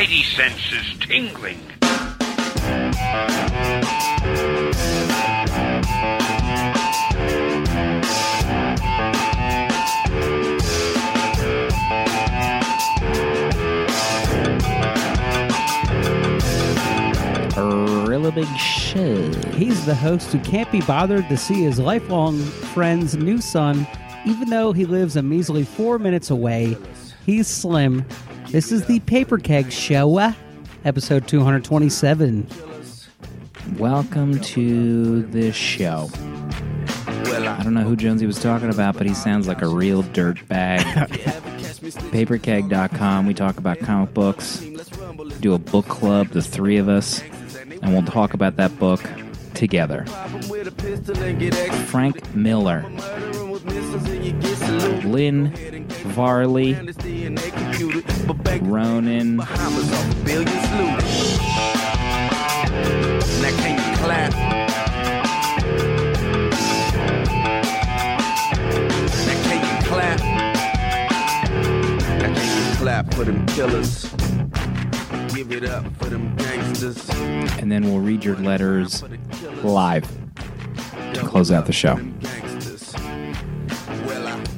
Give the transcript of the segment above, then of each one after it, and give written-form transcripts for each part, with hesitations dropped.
mighty senses tingling. Really big shit. He's the host who can't be bothered to see his lifelong friend's new son, even though he lives a measly 4 minutes away. He's Slim. This is the Paper Keg Show, episode 227. Welcome to the show. I don't know who Jonesy was talking about, but he sounds like a real dirtbag. Paperkeg.com. We talk about comic books. We do a book club, the three of us, and we'll talk about that book together. Frank Miller. Lynn Varley. Ronin. For them killers, give it up for them gangsters. And then we'll read your letters live to close out the show.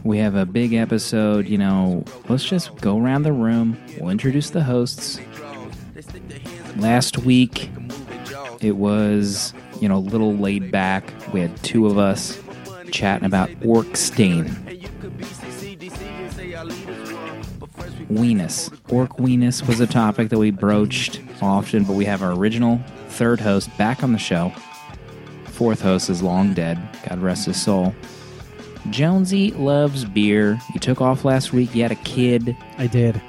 We have a big episode, you know. Let's just go around the room. We'll introduce the hosts. Last week, it was, you know, a little laid back. We had two of us chatting about Orcstain. Weenus. Orc Weenus was a topic that we broached often, but we have our original third host back on the show. Fourth host is long dead. God rest his soul. Jonesy loves beer. You took off last week. You had a kid. I did.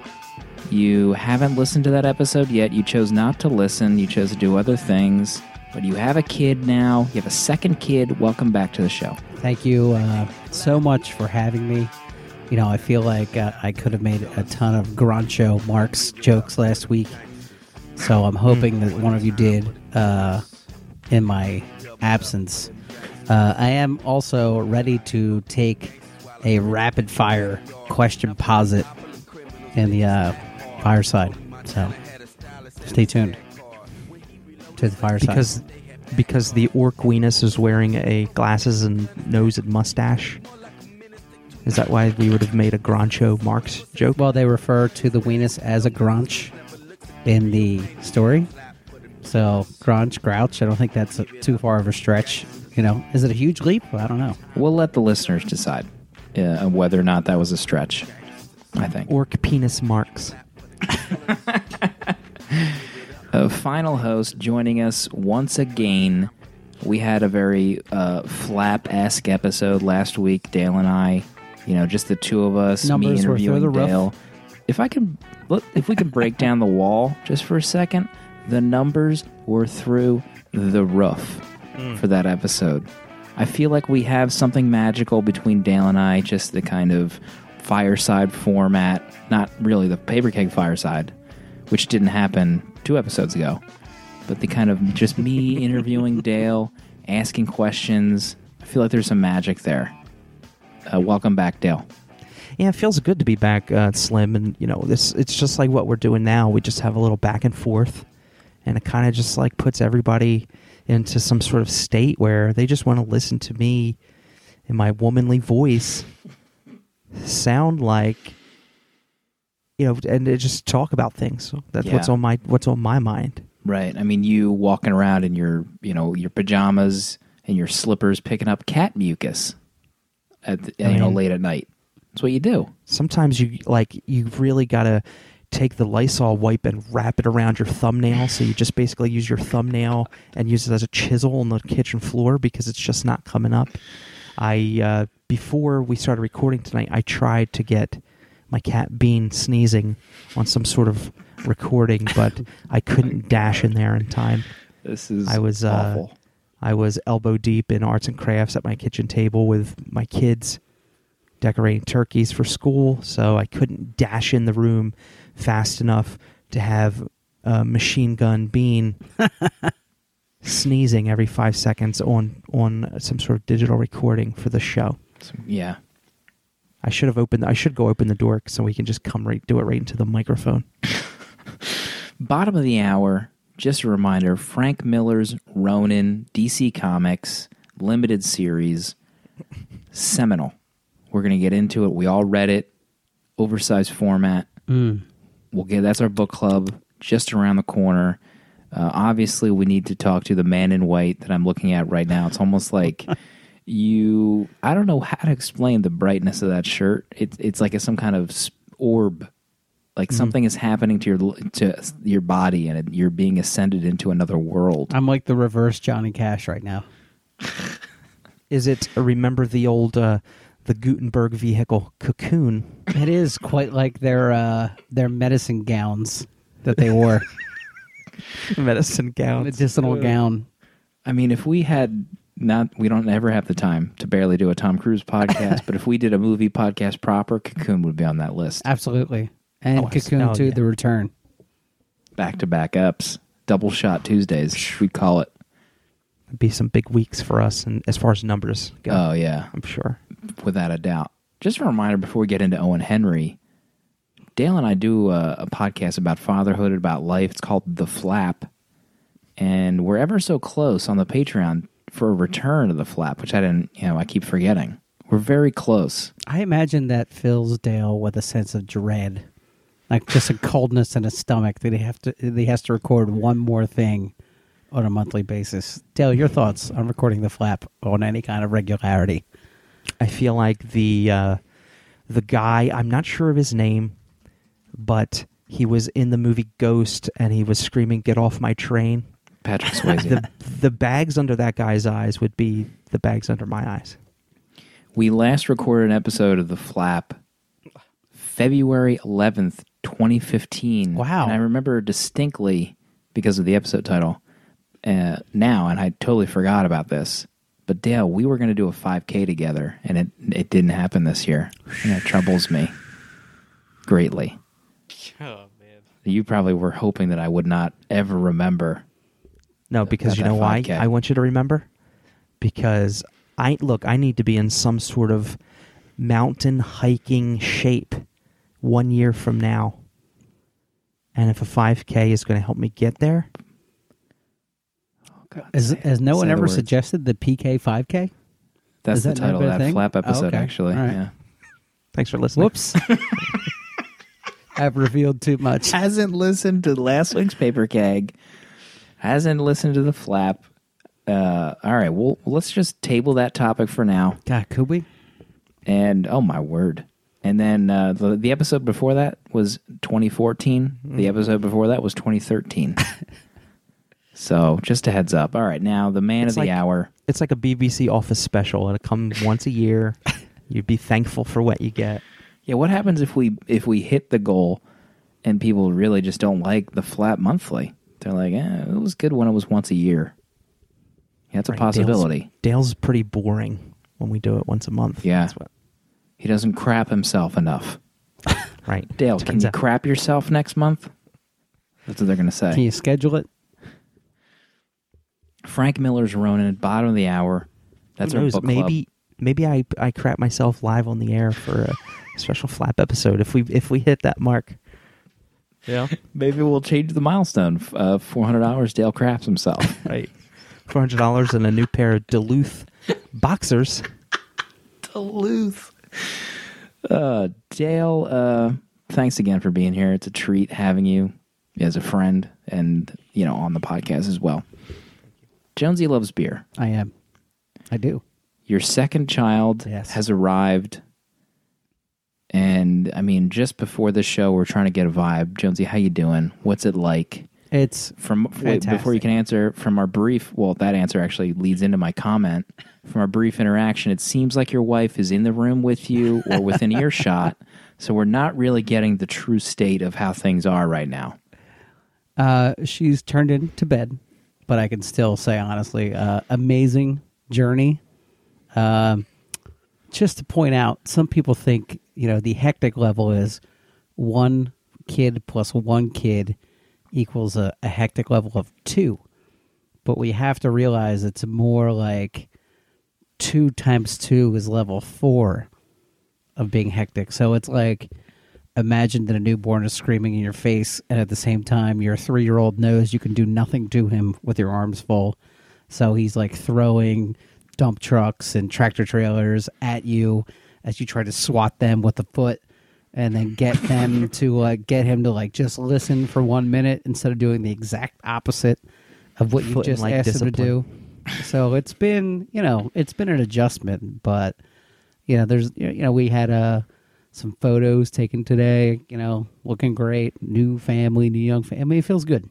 You haven't listened to that episode yet. You chose not to listen. You chose to do other things. But you have a kid now. You have a second kid. Welcome back to the show. Thank you so much for having me. You know, I feel like I could have made a ton of Groucho Marx jokes last week, so I'm hoping that one of you did in my absence. I am also ready to take a rapid-fire question-posit in the fireside, so stay tuned to the fireside. Because the Orc Weenus is wearing a glasses and nose and mustache? Is that why we would have made a Groucho Marx joke? Well, they refer to the Weenus as a Grunch in the story. So, Grunch, Grouch, I don't think that's too far of a stretch. You know, is it a huge leap? I don't know. We'll let the listeners decide whether or not that was a stretch, I think. Orc Penis Marx. A final host joining us once again. We had a very flap-esque episode last week, Dale and I. You know, just the two of us, numbers me interviewing Dale. Roof. If we could break down the wall just for a second, the numbers were through the roof for that episode. I feel like we have something magical between Dale and I, just the kind of fireside format, not really the Paper Keg fireside, which didn't happen 2 episodes ago, but the kind of just me interviewing Dale, asking questions. I feel like there's some magic there. Welcome back, Dale. Yeah, it feels good to be back, Slim. And, you know, it's just like what we're doing now. We just have a little back and forth. And it kind of just, like, puts everybody into some sort of state where they just want to listen to me in my womanly voice sound like, you know, and just talk about things. So that's what's on my mind. Right. I mean, you walking around in your, you know, your pajamas and your slippers picking up cat mucus late at night. That's what you do. Sometimes you really got to take the Lysol wipe and wrap it around your thumbnail. So you just basically use your thumbnail and use it as a chisel on the kitchen floor because it's just not coming up. I before we started recording tonight, I tried to get my cat Bean sneezing on some sort of recording, but I couldn't dash in there in time. This is awful. I was elbow deep in arts and crafts at my kitchen table with my kids decorating turkeys for school, so I couldn't dash in the room fast enough to have a machine gun Bean sneezing every 5 seconds on some sort of digital recording for the show. Yeah. I should go open the door so we can just do it right into the microphone. Bottom of the hour, just a reminder, Frank Miller's Ronin, DC Comics, limited series, seminal. We're going to get into it. We all read it. Oversized format. We'll get, that's our book club just around the corner. Obviously, we need to talk to the man in white that I'm looking at right now. It's almost like I don't know how to explain the brightness of that shirt. It's like some kind of orb. Like something is happening to your body, and you're being ascended into another world. I'm like the reverse Johnny Cash right now. Is it? Remember the old the Gutenberg vehicle Cocoon? It is quite like their medicine gowns that they wore. Medicine gown, medicinal gown. I mean, if we had we don't ever have the time to barely do a Tom Cruise podcast, but if we did a movie podcast proper, Cocoon would be on that list. Absolutely. And Cocoon 2, The Return. Back-to-back ups. Double shot Tuesdays, we call it. It'd be some big weeks for us and as far as numbers go. Oh, yeah. I'm sure. Without a doubt. Just a reminder before we get into Owen Henry, Dale and I do a podcast about fatherhood, about life. It's called The Flap. And we're ever so close on the Patreon for a return to The Flap, which I keep forgetting. We're very close. I imagine that fills Dale with a sense of dread. Like just a coldness in his stomach that he has to record one more thing on a monthly basis. Dale, your thoughts on recording The Flap on any kind of regularity? I feel like the guy, I'm not sure of his name, but he was in the movie Ghost and he was screaming, "Get off my train." Patrick Swayze. The bags under that guy's eyes would be the bags under my eyes. We last recorded an episode of The Flap February 11th, 2015. Wow. And I remember distinctly, because of the episode title, now, and I totally forgot about this, but Dale, we were going to do a 5K together, and it didn't happen this year, and it troubles me greatly. Oh, man. You probably were hoping that I would not ever remember. No, because you know why? I want you to remember? Because, I need to be in some sort of mountain hiking shape 1 year from now, and if a 5K is going to help me get there, has no one ever suggested the PK 5K? That's the title of that Flap episode, actually. Right. Yeah. Thanks for listening. Whoops, I've revealed too much. Hasn't listened to last week's Paper Keg. Hasn't listened to The Flap. All right, well, let's just table that topic for now. God, could we? And oh my word. And then the episode before that was 2014. The episode before that was 2013. So just a heads up. All right, now the man of the hour. It's like a BBC Office special. It'll come once a year. You'd be thankful for what you get. Yeah, what happens if we hit the goal and people really just don't like The Flap monthly? They're like, it was good when it was once a year. Yeah, that's a possibility. Dale's pretty boring when we do it once a month. Yeah. That's what. He doesn't crap himself enough. Right. Dale, can you crap yourself next month? That's what they're going to say. Can you schedule it? Frank Miller's Ronin, bottom of the hour. That's our book club. Maybe I crap myself live on the air for a special Flap episode if we hit that mark. Yeah. Maybe we'll change the milestone. $400, Dale craps himself. Right. $400 and a new pair of Duluth boxers. Duluth. Dale, thanks again for being here. It's a treat having you as a friend and, on the podcast as well. Jonesy loves beer. I am. I do. Your second child has arrived. And, just before the show, we're trying to get a vibe. Jonesy, how you doing? What's it like? It's fantastic. Before you can answer, from our brief, that answer actually leads into my comment. From our brief interaction, it seems like your wife is in the room with you or within earshot, so we're not really getting the true state of how things are right now. She's turned into bed, but I can still say, honestly, amazing journey. Just to point out, some people think, the hectic level is one kid plus one kid equals a hectic level of two. But we have to realize it's more like 2 times 2 is level 4 of being hectic. So it's like imagine that a newborn is screaming in your face, and at the same time, your 3-year-old knows you can do nothing to him with your arms full. So he's like throwing dump trucks and tractor trailers at you as you try to swat them with the foot, and then get them to get him to like just listen for 1 minute instead of doing the exact opposite of what you just asked him to do. So it's been, you know, it's been an adjustment, but you know, there's, you know, we had some photos taken today, you know, looking great, new family, new young family. I mean, it feels good.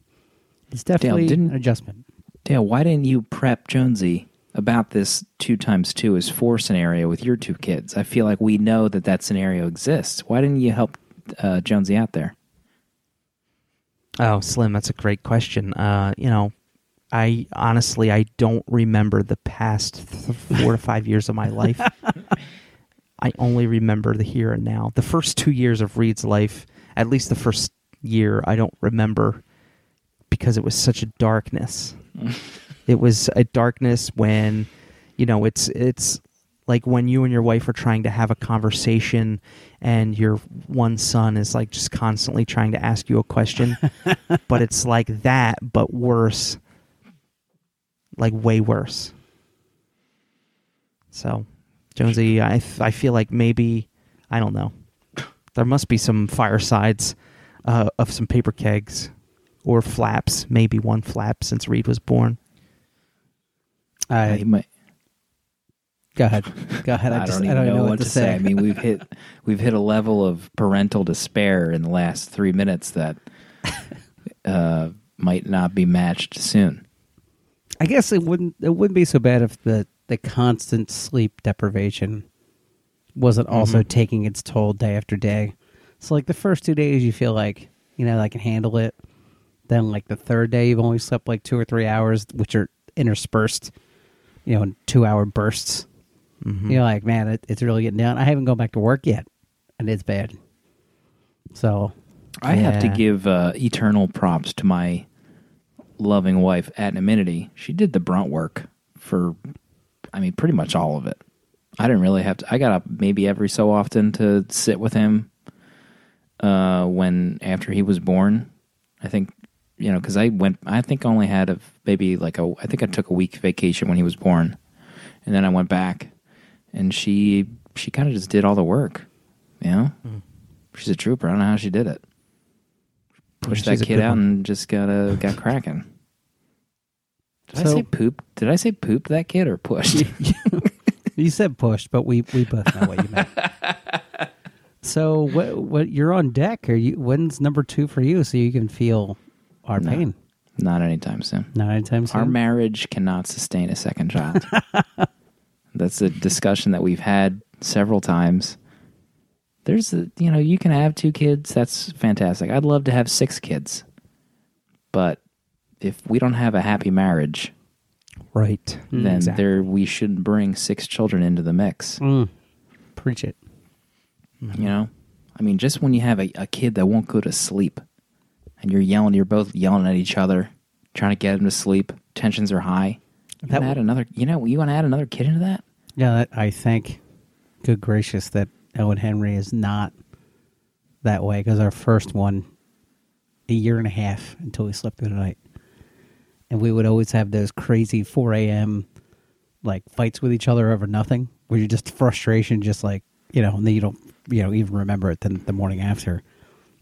It's definitely an adjustment. Dale, why didn't you prep Jonesy about this 2 times 2 is 4 scenario with your 2 kids? I feel like we know that that scenario exists. Why didn't you help Jonesy out there? Oh, Slim, that's a great question. You know, I honestly, I don't remember the past 4 to 5 years of my life. I only remember the here and now. The first 2 years of Reed's life, at least the first year, I don't remember because it was such a darkness. It was a darkness when, you know, it's like when you and your wife are trying to have a conversation and your one son is like just constantly trying to ask you a question. But it's like that, but worse. Like way worse. So, Jonesy, I feel like maybe, I don't know. There must be some firesides of some paper kegs or flaps. Maybe one flap since Reed was born. Go ahead. I don't even know what to say. I mean, we've hit a level of parental despair in the last 3 minutes that might not be matched soon. I guess it wouldn't be so bad if the constant sleep deprivation wasn't also taking its toll day after day. So like the first 2 days you feel like, you know, I can handle it. Then like the third day you've only slept like 2 or 3 hours, which are interspersed, you know, in 2 hour bursts. Mm-hmm. You're like, man, it's really getting down. I haven't gone back to work yet, and it's bad. So I have to give eternal props to my loving wife, Adnaminity. She did the brunt work for, I mean, pretty much all of it. I didn't really have to. I got up maybe every so often to sit with him after he was born. I think, you know, because I took a week vacation when he was born, and then I went back, and she kind of just did all the work, you know? Mm. She's a trooper. I don't know how she did it. Pushed that kid out and just got cracking. Did I say poop? Did I say pooped that kid or pushed? You said pushed, but we both know what you meant. So what you're on deck? When's number 2 for you so you can feel our pain? Not anytime soon. Our marriage cannot sustain a second child. That's a discussion that we've had several times. You can have 2 kids. That's fantastic. I'd love to have 6 kids. But if we don't have a happy marriage, right, then exactly. We shouldn't bring 6 children into the mix. Mm. Preach it. You know, I mean, just when you have a kid that won't go to sleep and you're both yelling at each other, trying to get him to sleep, tensions are high. You want to add another kid into that? Yeah, I think, good gracious, that Owen Henry is not that way, because our first one, 1.5 years until we slept through the night. And we would always have those crazy 4 a.m. like fights with each other over nothing, where you're just frustration, just like, you know, and then you don't, you know, even remember it the morning after.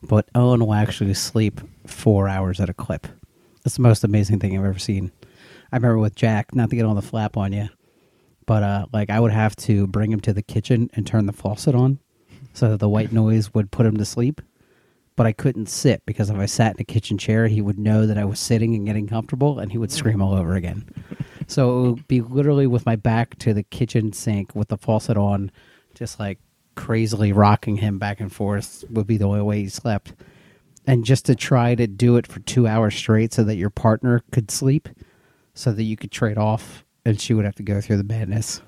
But Owen will actually sleep 4 hours at a clip. That's the most amazing thing I've ever seen. I remember with Jack, not to get on the flap on you, but like I would have to bring him to the kitchen and turn the faucet on so that the white noise would put him to sleep. But I couldn't sit, because if I sat in a kitchen chair, he would know that I was sitting and getting comfortable, and he would scream all over again. So it would be literally with my back to the kitchen sink with the faucet on, just like crazily rocking him back and forth would be the only way he slept. And just to try to do it for 2 hours straight so that your partner could sleep, so that you could trade off, and she would have to go through the madness.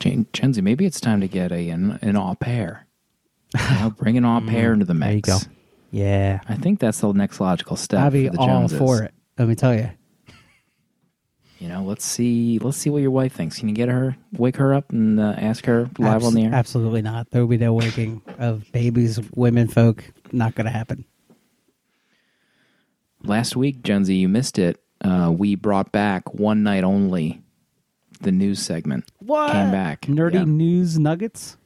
Jenzy, maybe it's time to get an au pair. You know, bring an au pair into the mix. There you go. Yeah. I think that's the next logical step. I'd be all for it, let me tell you. You know, let's see what your wife thinks. Can you get her, wake her up and ask her live on the air? Absolutely not. There will be no waking of babies, women folk. Not going to happen. Last week, Jonesy, you missed it. We brought back One Night Only, the news segment. What? Came back. Nerdy news nuggets?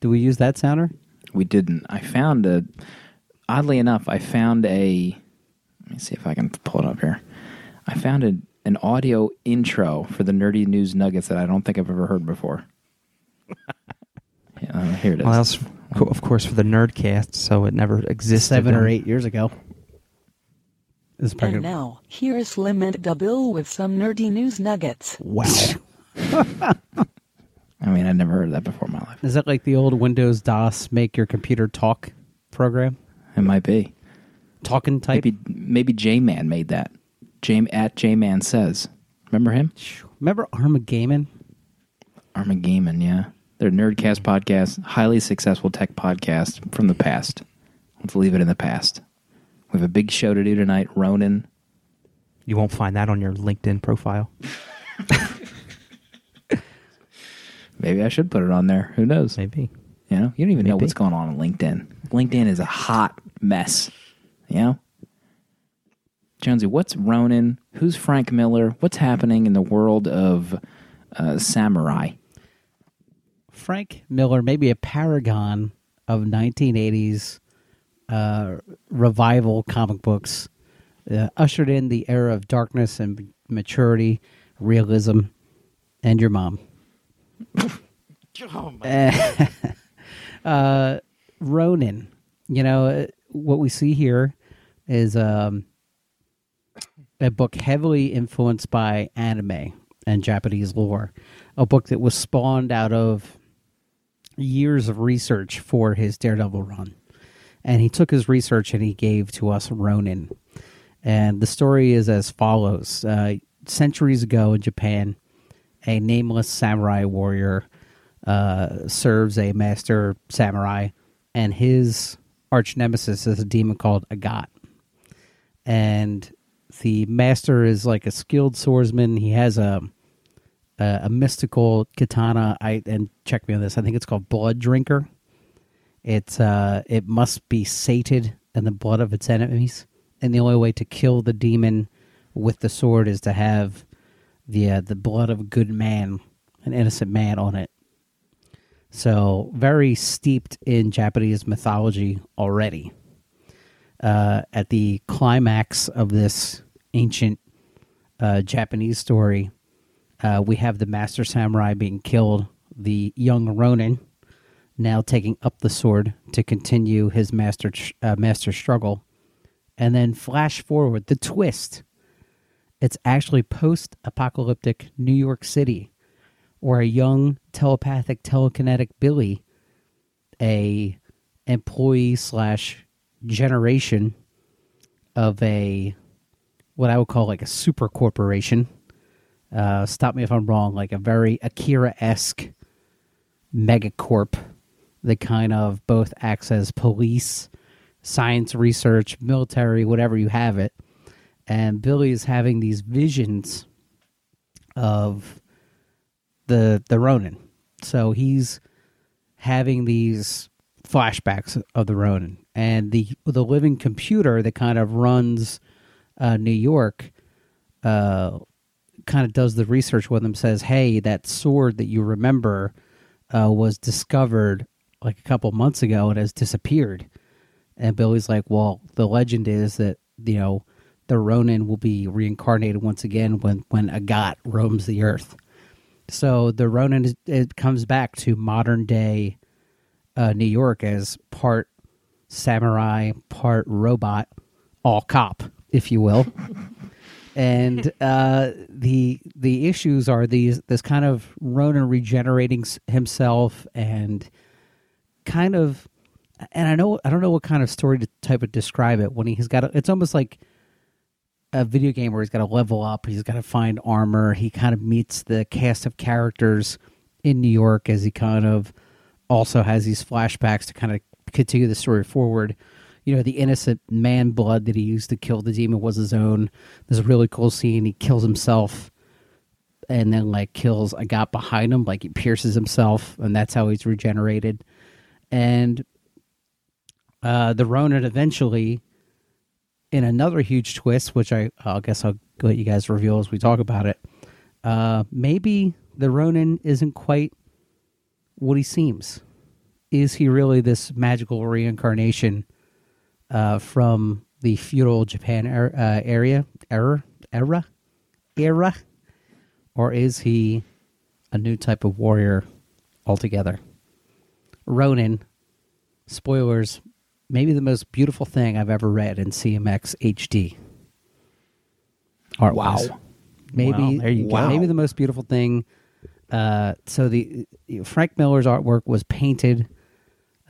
Do we use that sounder? We didn't. I found a, oddly enough, let me see if I can pull it up here. I found an audio intro for the Nerdy News Nuggets that I don't think I've ever heard before. Here it is. Well, that's, of course, for the Nerdcast, so it never existed. 7 or 8 years ago. And now, here's Slim and Dabil with some Nerdy News Nuggets. Wow. I mean, I'd never heard of that before in my life. Is that like the old Windows DOS make your computer talk program? It might be. Talking type? Maybe J-Man made that. J-Man says. Remember him? Remember Armageddon? Armageddon, yeah. Their Nerdcast podcast, highly successful tech podcast from the past. Let's leave it in the past. We have a big show to do tonight, Ronin. You won't find that on your LinkedIn profile. Maybe I should put it on there. Who knows? Maybe. You know, you don't even know what's going on LinkedIn. LinkedIn is a hot mess. You know? Jonesy, what's Ronin? Who's Frank Miller? What's happening in the world of samurai? Frank Miller may be a paragon of 1980s revival comic books, ushered in the era of darkness and maturity, realism, and your mom. Oh, my God. Ronin. You know, what we see here is... a book heavily influenced by anime and Japanese lore, a book that was spawned out of years of research for his Daredevil run. And he took his research and he gave to us Ronin. And the story is as follows. Centuries ago in Japan, a nameless samurai warrior serves a master samurai, and his arch nemesis is a demon called Agat. And... the master is like a skilled swordsman. He has a mystical katana. And check me on this. I think it's called Blood Drinker. It's it must be sated in the blood of its enemies. And the only way to kill the demon with the sword is to have the blood of a good man, an innocent man, on it. So very steeped in Japanese mythology already. At the climax of this ancient Japanese story, we have the master samurai being killed, the young Ronin now taking up the sword to continue his master struggle, and then flash forward, the twist. It's actually post-apocalyptic New York City, where a young telepathic, telekinetic Billy, a employee / generation of a what I would call like a super corporation. Stop me if I'm wrong. Like a very Akira-esque megacorp that kind of both acts as police, science research, military, whatever you have it. And Billy is having these visions of the Ronin. So he's having these flashbacks of the Ronin. And the living computer that kind of runs New York kind of does the research with him, says, hey, that sword that you remember was discovered like a couple months ago and has disappeared. And Billy's like, well, the legend is that, you know, the Ronin will be reincarnated once again when Agat roams the earth. So the Ronin, it comes back to modern day New York as part samurai, part robot, all cop, if you will. And the issues are this kind of Ronin regenerating himself and kind of, and I don't know what kind of story type of describe it, when he's got it's almost like a video game where he's got to level up, he's got to find armor, he kind of meets the cast of characters in New York as he kind of also has these flashbacks to kind of continue the story forward. You know, the innocent man blood that he used to kill the demon was his own. There's a really cool scene. He kills himself and then like kills a guy behind him, like he pierces himself, and that's how he's regenerated. And the Ronin eventually, in another huge twist, which I guess I'll let you guys reveal as we talk about it, maybe the Ronin isn't quite what he seems. Is he really this magical reincarnation from the feudal Japan era? Or is he a new type of warrior altogether? Ronin, spoilers, maybe the most beautiful thing I've ever read in CMX HD. Art-wise. Wow. Maybe, there you go. Maybe the most beautiful thing. So the Frank Miller's artwork was painted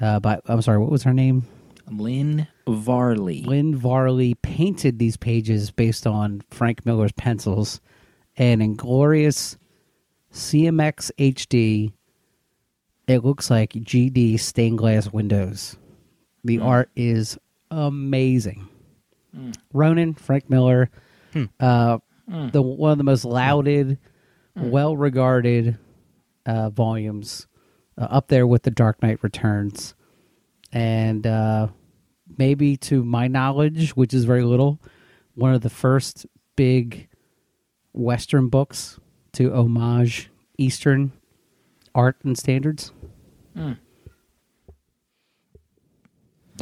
by, I'm sorry, what was her name? Lynn Varley. Lynn Varley painted these pages based on Frank Miller's pencils, and in glorious CMX HD, it looks like GD stained glass windows. The art is amazing. Ronin, Frank Miller, the one of the most lauded, well-regarded volumes, up there with The Dark Knight Returns, and maybe to my knowledge, which is very little, one of the first big Western books to homage Eastern art and standards. There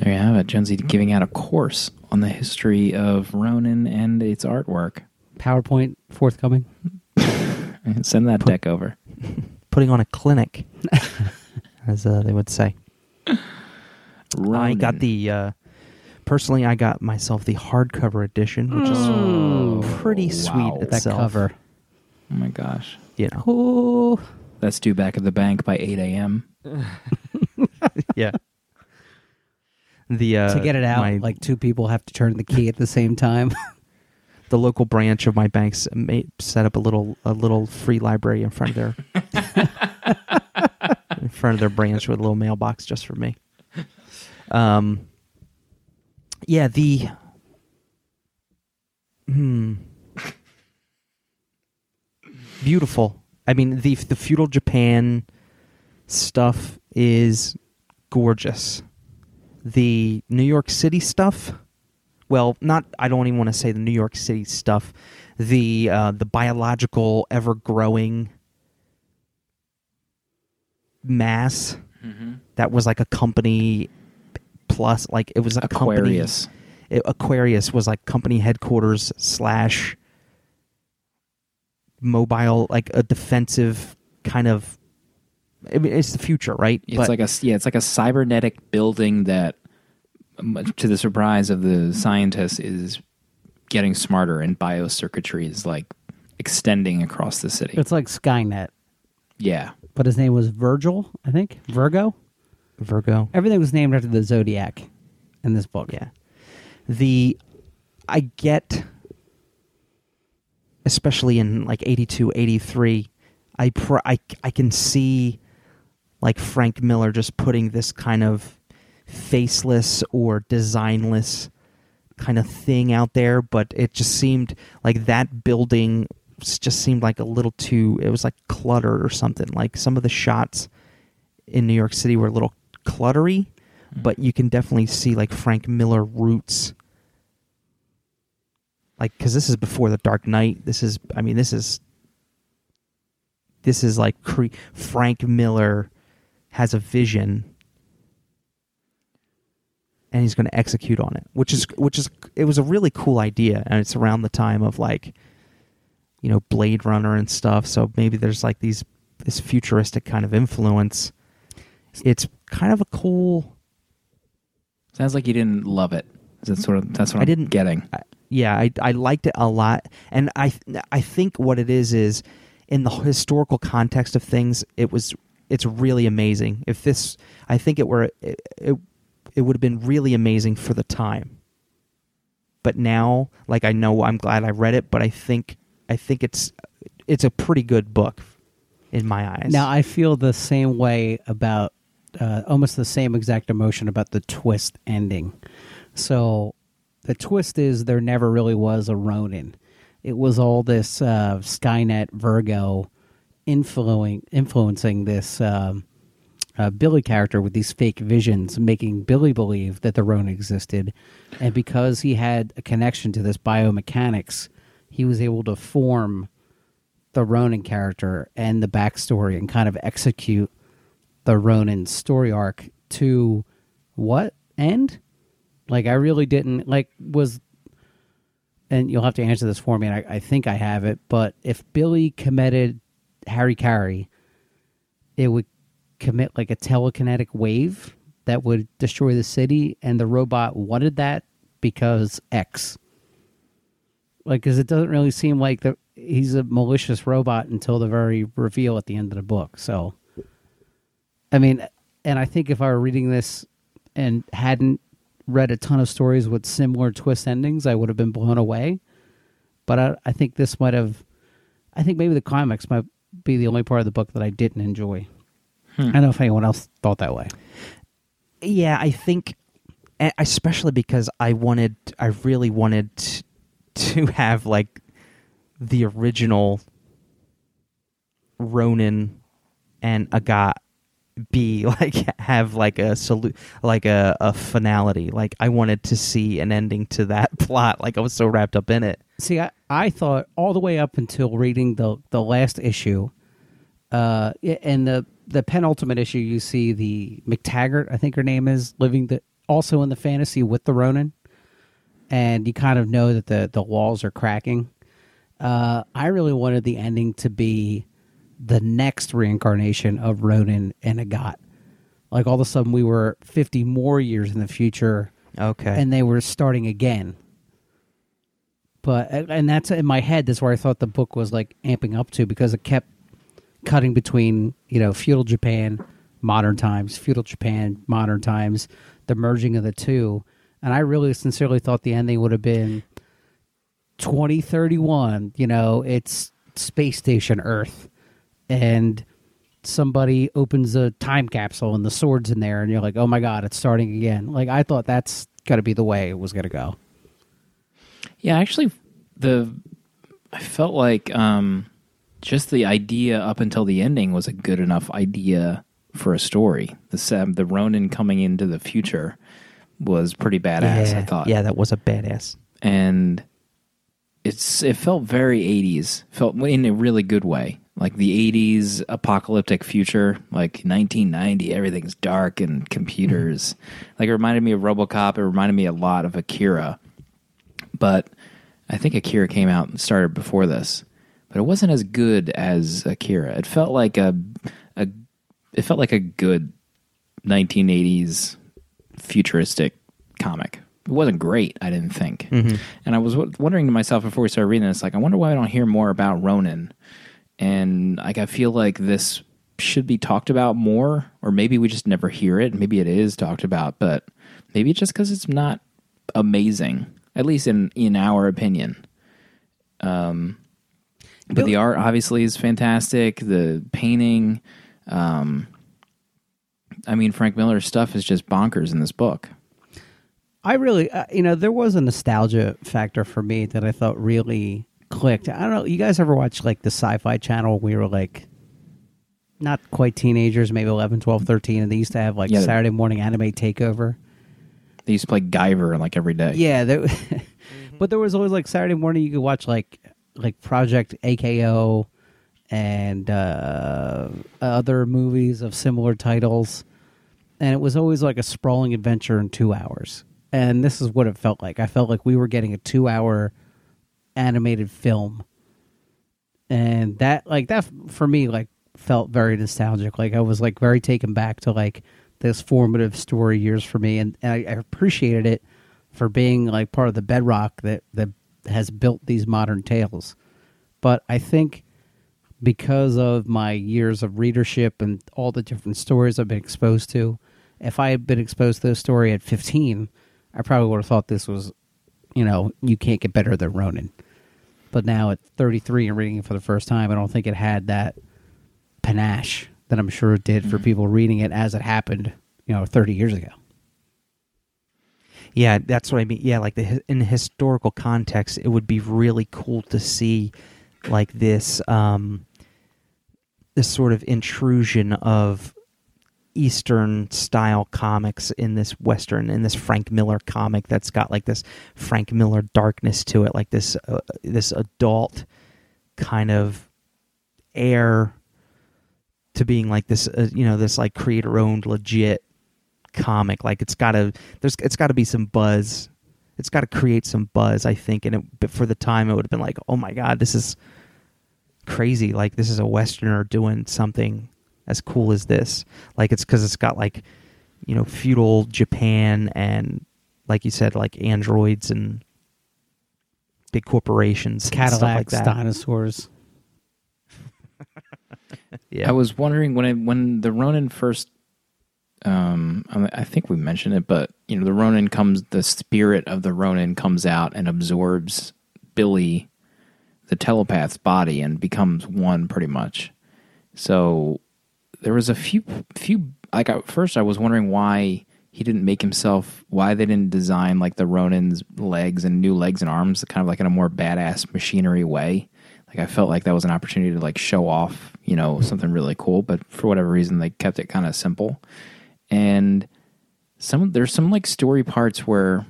you have it. Gen Z giving out a course on the history of Ronin and its artwork. PowerPoint forthcoming. Send that deck over. Putting on a clinic, as they would say. Ronin. I got the... personally, I got myself the hardcover edition, which is pretty sweet itself. That cover. Oh my gosh. You know. Oh. That's due back at the bank by 8 a.m. Yeah. To get it out, like two people have to turn the key at the same time. The local branch of my bank's set up a little free library in front of their branch with a little mailbox just for me. Yeah, the beautiful. I mean, the feudal Japan stuff is gorgeous. The New York City stuff. Well, not. I don't even want to say the New York City stuff. The biological, ever growing mass that was like a company. Plus, like it was a Aquarius. Company. Aquarius was like company headquarters / mobile, like a defensive kind of. I mean, it's the future, right? It's like a cybernetic building that, to the surprise of the scientists, is getting smarter, and biocircuitry is like extending across the city. It's like Skynet. Yeah, but his name was Virgil, I think. Virgo. Everything was named after the zodiac in this book. Yeah. I get, especially in like 82, 83, I can see like Frank Miller just putting this kind of faceless or designless kind of thing out there, but it just seemed like that building just seemed like a little too, it was like cluttered or something. Like some of the shots in New York City were a little cluttery, but you can definitely see like Frank Miller roots, like, because this is before The Dark Knight. This is like Frank Miller has a vision and he's going to execute on it, which is it was a really cool idea, and it's around the time of like, you know, Blade Runner and stuff, so maybe there's like this futuristic kind of influence. It's kind of a cool. Sounds like you didn't love it. That's what I'm getting. I liked it a lot, and I think what it is in the historical context of things, it's really amazing. If this, I think it would have been really amazing for the time. But now, like, I know I'm glad I read it, but I think it's a pretty good book. In my eyes. Now, I feel the same way about, almost the same exact emotion about the twist ending. So, the twist is there never really was a Ronin. it was all this Skynet Virgo influencing this Billy character with these fake visions, making Billy believe that the Ronin existed. And because he had a connection to this biomechanics, he was able to form the Ronin character and the backstory and kind of execute the Ronin story arc to what end? Like, I really didn't, like, was, and you'll have to answer this for me, and I think I have it, but if Billy committed Harikari, it would commit, like, a telekinetic wave that would destroy the city, and the robot wanted that because X. Like, because it doesn't really seem like he's a malicious robot until the very reveal at the end of the book, so. I mean, and I think if I were reading this and hadn't read a ton of stories with similar twist endings, I would have been blown away. But I think this might have... I think maybe the climax might be the only part of the book that I didn't enjoy. I don't know if anyone else thought that way. Yeah, I think... Especially because I really wanted to have, like, the original Ronin and Agat be like, have like a salute, like a finality. Like, I wanted to see an ending to that plot. Like, I was so wrapped up in it. See, I thought all the way up until reading the last issue, and the penultimate issue, you see the McTaggart, I think her name is, living also in the fantasy with the Ronin, and you kind of know that the walls are cracking. I really wanted the ending to be the next reincarnation of Ronin and Agat. Like, all of a sudden we were 50 more years in the future. Okay. And they were starting again. But, and that's in my head, that's where I thought the book was like amping up to, because it kept cutting between, you know, feudal Japan, modern times, feudal Japan, modern times, the merging of the two. And I really sincerely thought the ending would have been 2031, you know, it's space station Earth. And somebody opens a time capsule and the sword's in there, and you're like, oh my God, it's starting again. Like, I thought that's got to be the way it was going to go. Yeah, actually, I felt like just the idea up until the ending was a good enough idea for a story. The Ronin coming into the future was pretty badass, yeah, I thought. Yeah, that was a badass. And it felt very 80s, felt in a really good way. Like the 80s apocalyptic future, like 1990, everything's dark and computers. Like, it reminded me of RoboCop. It reminded me a lot of Akira. But I think Akira came out and started before this. But it wasn't as good as Akira. It felt like a good 1980s futuristic comic. It wasn't great, I didn't think. Mm-hmm. And I was wondering to myself before we started reading this, like, I wonder why I don't hear more about Ronin. And, like, I feel like this should be talked about more, or maybe we just never hear it. Maybe it is talked about, but maybe it's just because it's not amazing, at least in our opinion. But the art, obviously, is fantastic. The painting, I mean, Frank Miller's stuff is just bonkers in this book. I really, there was a nostalgia factor for me that I thought really... clicked. I don't know, you guys ever watch, like, the Sci-Fi Channel? We were, like, not quite teenagers, maybe 11, 12, 13, and they used to have, like, Saturday morning anime takeover. They used to play Guyver, like, every day. Yeah, but there was always, like, Saturday morning you could watch, like Project AKO and other movies of similar titles, and it was always, like, a sprawling adventure in 2 hours, and this is what it felt like. I felt like we were getting a 2-hour animated film, and that for me, like, felt very nostalgic. Like, I was, like, very taken back to, like, this formative story years for me, and I appreciated it for being, like, part of the bedrock that has built these modern tales. But I think because of my years of readership and all the different stories I've been exposed to, if I had been exposed to this story at 15, I probably would have thought this was, you know, you can't get better than Ronin. But now at 33 and reading it for the first time, I don't think it had that panache that I'm sure it did for people reading it as it happened, you know, 30 years ago. Yeah, that's what I mean. Yeah, like in historical context, it would be really cool to see like this this sort of intrusion of Eastern style comics in this Western, in this Frank Miller comic that's got like this Frank Miller darkness to it, like this this adult kind of air to being like this, you know, this like creator owned legit comic. Like it's got to be some buzz. It's got to create some buzz, I think. And it, for the time, it would have been like, oh my God, this is crazy. Like this is a Westerner doing something as cool as this. Like it's because it's got like, you know, feudal Japan and like you said, like androids and big corporations, Cadillacs, and stuff like that. Dinosaurs. Yeah, I was wondering when the Ronin first. I think we mentioned it, but you know, the Ronin comes. The spirit of the Ronin comes out and absorbs Billy, the telepath's body, and becomes one pretty much. So there was a few. Like at first, I was wondering why he didn't make himself. Why they didn't design like the Ronin's legs and new legs and arms, kind of like in a more badass machinery way. Like I felt like that was an opportunity to like show off, you know, something really cool. But for whatever reason, they kept it kind of simple. And there's some like story parts where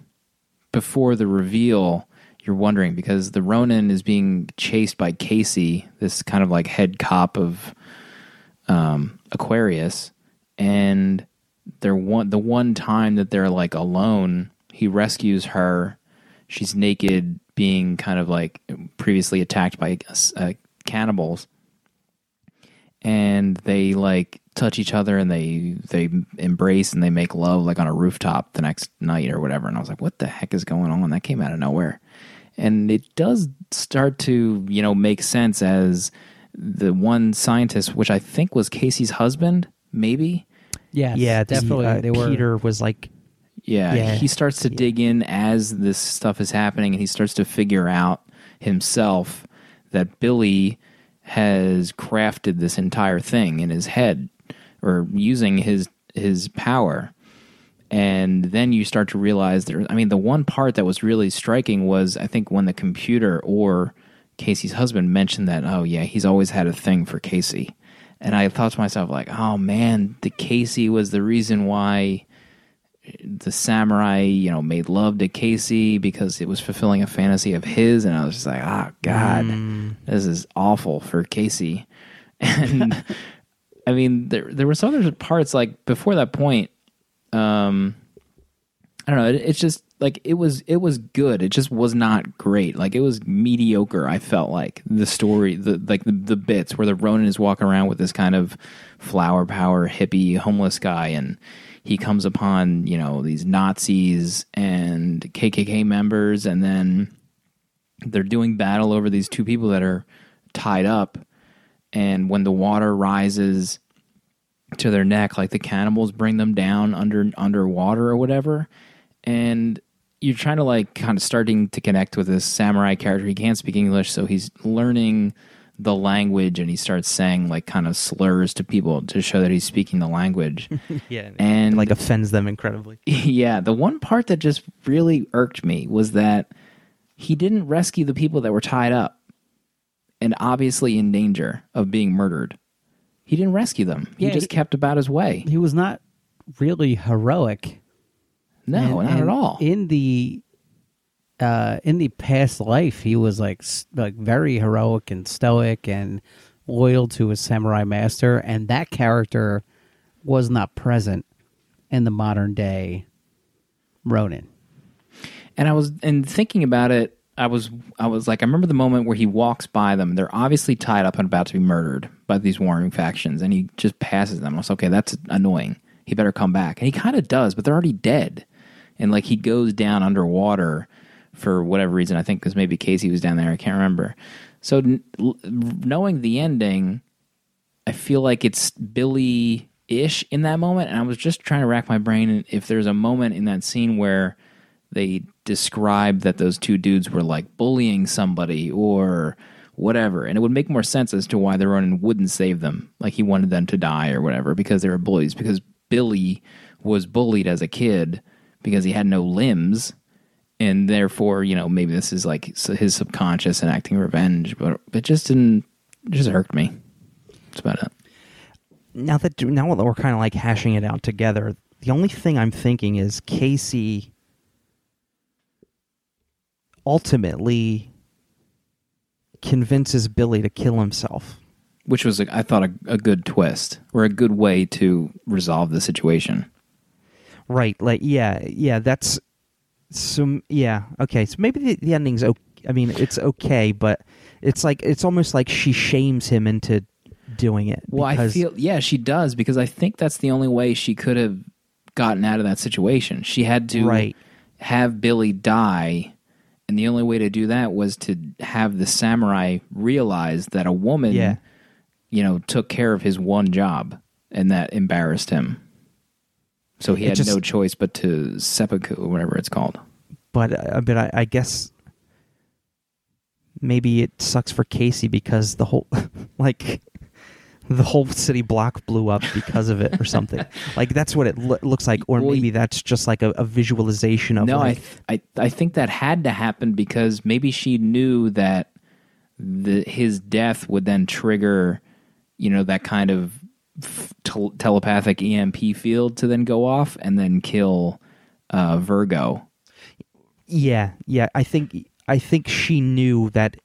before the reveal, you're wondering because the Ronin is being chased by Casey, this kind of like head cop of Aquarius, and the one time that they're like alone, he rescues her. She's naked, being kind of like previously attacked by cannibals, and they like touch each other and they embrace and they make love like on a rooftop the next night or whatever. And I was like, what the heck is going on? That came out of nowhere. And it does start to, you know, make sense as the one scientist, which I think was Casey's husband, maybe. Yes, yeah, definitely. Peter was like... Yeah, he starts to dig in as this stuff is happening, and he starts to figure out himself that Billy has crafted this entire thing in his head, or using his power. And then you start to realize there. I mean, the one part that was really striking was, I think, when the computer or Casey's husband mentioned that, oh yeah, he's always had a thing for Casey. And I thought to myself, like, oh man, the Casey was the reason why the samurai, you know, made love to Casey because it was fulfilling a fantasy of his. And I was just like, oh God, this is awful for Casey. And I mean, there were some other parts like before that point. I don't know. It's just like, it was good. It just was not great. Like it was mediocre. I felt like the story, the bits where the Ronin is walking around with this kind of flower power, hippie, homeless guy. And he comes upon, you know, these Nazis and KKK members, and then they're doing battle over these two people that are tied up. And when the water rises to their neck, like the cannibals bring them down underwater or whatever. And you're trying to like kind of starting to connect with this samurai character. He can't speak English, so he's learning the language, and he starts saying like kind of slurs to people to show that he's speaking the language. Yeah, and like offends them incredibly. Yeah, the one part that just really irked me was that he didn't rescue the people that were tied up and obviously in danger of being murdered. He didn't rescue them. Yeah, he just kept about his way. He was not really heroic. No, not at all. In the past life, he was like very heroic and stoic and loyal to his samurai master, and that character was not present in the modern day Ronin. And thinking about it, I was like, I remember the moment where he walks by them. They're obviously tied up and about to be murdered by these warring factions, and he just passes them. I was like, okay, that's annoying. He better come back, and he kind of does, but they're already dead. And like he goes down underwater. For whatever reason, I think because maybe Casey was down there, I can't remember. So knowing the ending, I feel like it's Billy-ish in that moment, and I was just trying to rack my brain if there's a moment in that scene where they describe that those two dudes were like bullying somebody or whatever, and it would make more sense as to why the Ronin wouldn't save them, like he wanted them to die or whatever, because they were bullies, because Billy was bullied as a kid because he had no limbs, and therefore, you know, maybe this is like his subconscious enacting revenge, but it just didn't, it just irked me. That's about it. Now that we're kind of like hashing it out together, the only thing I'm thinking is Casey ultimately convinces Billy to kill himself. Which was, I thought, a good twist, or a good way to resolve the situation. Right, like, yeah, that's some, yeah, okay. So maybe the ending's okay. I mean, it's okay, but it's like, it's almost like she shames him into doing it. Well, I feel, yeah, she does, because I think that's the only way she could have gotten out of that situation. She had to have Billy die, and the only way to do that was to have the samurai realize that a woman... Yeah. You know, took care of his one job, and that embarrassed him. So he had no choice but to seppuku, or whatever it's called. But I guess maybe it sucks for Casey because the whole, like, the whole city block blew up because of it or something. Like, that's what it looks like, or well, maybe that's just like a visualization of. No, like, I think that had to happen because maybe she knew that his death would then trigger, you know, that kind of telepathic EMP field to then go off and then kill Virgo. Yeah. I think she knew that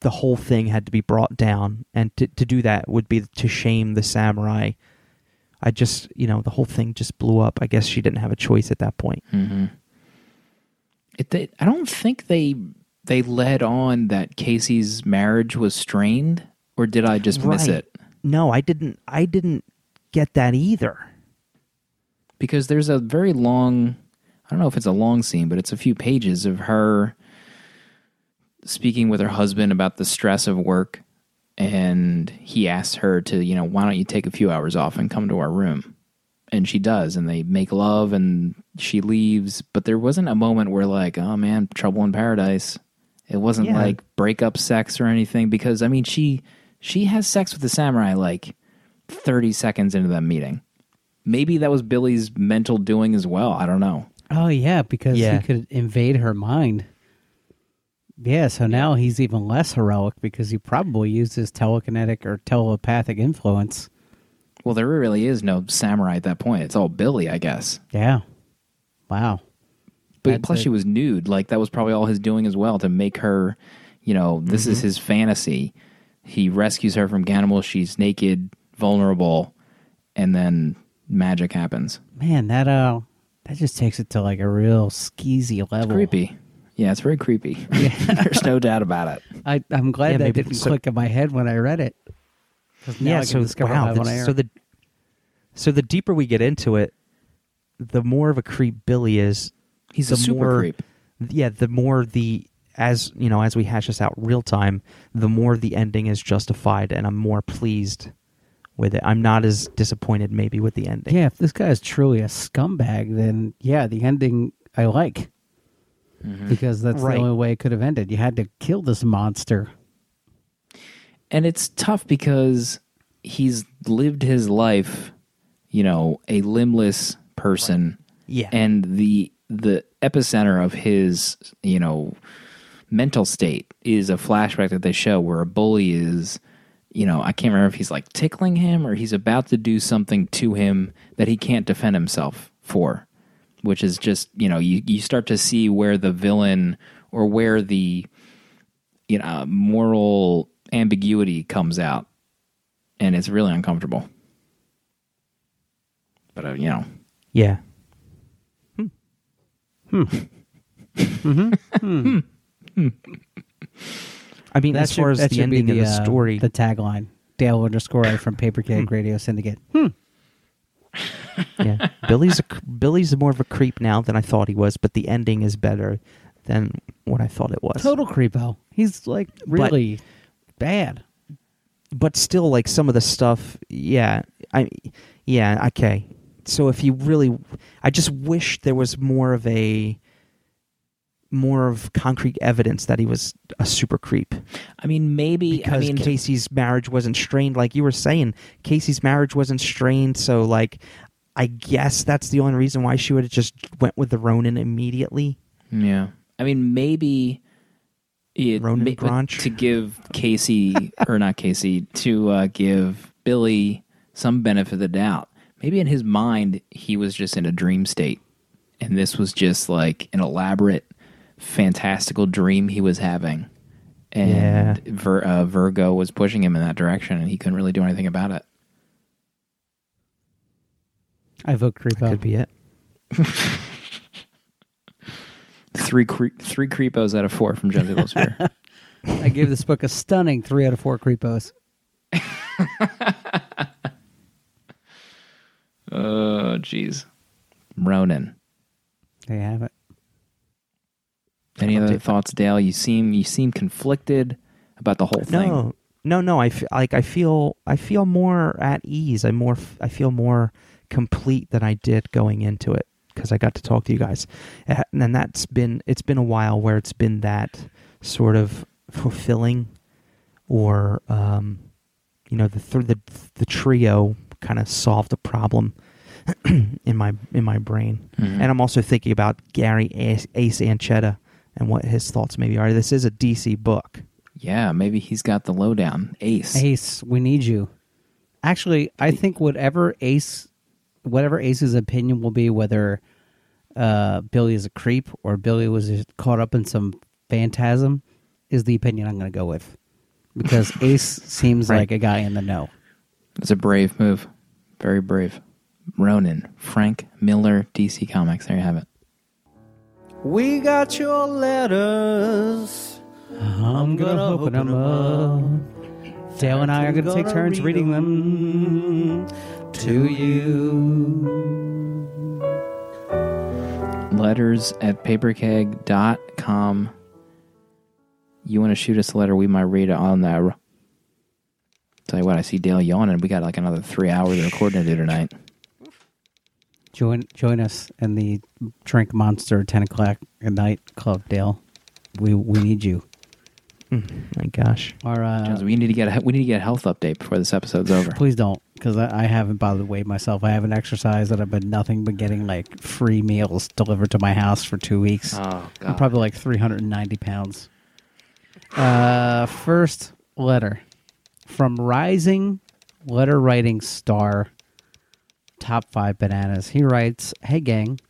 the whole thing had to be brought down, and to do that would be to shame the samurai. I just, you know, the whole thing just blew up. I guess she didn't have a choice at that point. Mm-hmm. I don't think they led on that Casey's marriage was strained, or did I just miss it? No, I didn't get that either. Because there's a very long, I don't know if it's a long scene, but it's a few pages of her speaking with her husband about the stress of work, and he asks her to, you know, why don't you take a few hours off and come to our room? And she does, and they make love, and she leaves. But there wasn't a moment where, like, oh man, trouble in paradise. It wasn't like breakup sex or anything, because I mean, she has sex with the samurai like 30 seconds into that meeting. Maybe that was Billy's mental doing as well. I don't know. Oh yeah, because he could invade her mind. Yeah, so now he's even less heroic because he probably used his telekinetic or telepathic influence. Well, there really is no samurai at that point. It's all Billy, I guess. Yeah. Wow. But plus she was nude. Like, that was probably all his doing as well, to make her, you know, this is his fantasy. He rescues her from cannibals. She's naked, vulnerable, and then magic happens. Man, that just takes it to like a real skeezy level. It's creepy. Yeah, it's very creepy. Yeah. There's no doubt about it. I'm glad that didn't click in my head when I read it. Yeah, so wow. So the deeper we get into it, the more of a creep Billy is. He's a super creep. Yeah, the more as you know, as we hash this out real time, the more the ending is justified, and I'm more pleased with it. I'm not as disappointed maybe with the ending. Yeah, if this guy is truly a scumbag, then yeah, the ending I like, because that's the only way it could have ended. You had to kill this monster. And it's tough because he's lived his life, you know, a limbless person. Yeah. And the epicenter of his, you know, mental state is a flashback that they show where a bully is, you know, I can't remember if he's like tickling him or he's about to do something to him that he can't defend himself for, which is just, you know, you start to see where the villain or where the, you know, moral ambiguity comes out, and it's really uncomfortable. But you know, yeah. I mean, as far as the ending of the story, the tagline: Dale_A from Paper Keg Radio Syndicate. Yeah, Billy's more of a creep now than I thought he was, but the ending is better than what I thought it was. Total creepo. He's like really. Bad, but still, like, some of the stuff, okay, so if you really, I just wish there was more of concrete evidence that he was a super creep. I mean, maybe because Casey's marriage wasn't strained, like you were saying, so like I guess that's the only reason why she would have just went with the Ronin immediately. Yeah. I mean, maybe Ronin Branch to give Casey, or not Casey, to give Billy some benefit of the doubt. Maybe in his mind, he was just in a dream state. And this was just like an elaborate, fantastical dream he was having. And yeah. Virgo was pushing him in that direction, and he couldn't really do anything about it. I vote creepo. That could be it. Three creepos out of four from John Doodlesphere. I gave this book a stunning 3 out of 4 creepos. Oh, jeez. Ronin. There you have it. Any other thoughts, Dale? You seem conflicted about the whole thing. No. I feel more at ease. I feel more complete than I did going into it because I got to talk to you guys, and then it's been a while where it's been that sort of fulfilling, or the trio kind of solved a problem in my brain, mm-hmm. And I'm also thinking about Gary Ace Anchetta. And what his thoughts maybe are. This is a DC book. Yeah, maybe he's got the lowdown. Ace, we need you. Actually, I think whatever Ace's opinion will be, whether Billy is a creep or Billy was just caught up in some phantasm, is the opinion I'm going to go with. Because Ace seems like a guy in the know. It's a brave move. Very brave. Ronin, Frank Miller, DC Comics. There you have it. We got your letters. I'm gonna open them up. Dale and I are gonna take turns reading them to you. Letters at paperkeg.com. You want to shoot us a letter? We might read it on that. Tell you what, I see Dale yawning. We got like another 3 hours of recording to do tonight. Join us in the Drink Monster 10 o'clock at night club, Dale. We need you. My gosh. Jones, we need to get a health update before this episode's over. Please don't, because I haven't bothered to weigh myself. I haven't exercised, and I've been nothing but getting like free meals delivered to my house for 2 weeks. Oh, God. I'm probably like 390 pounds. First letter from rising letter writing star. Top 5 bananas. He writes, "Hey gang,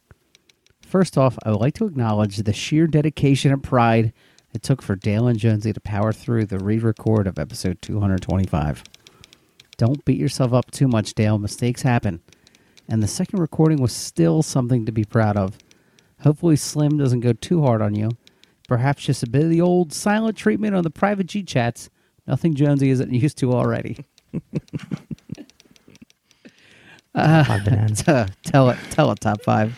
first off, I would like to acknowledge the sheer dedication and pride it took for Dale and Jonesy to power through the re-record of episode 225. Don't beat yourself up too much, Dale. Mistakes happen. And the second recording was still something to be proud of. Hopefully Slim doesn't go too hard on you. Perhaps just a bit of the old silent treatment on the private G-chats. Nothing Jonesy isn't used to already." Tell it top 5.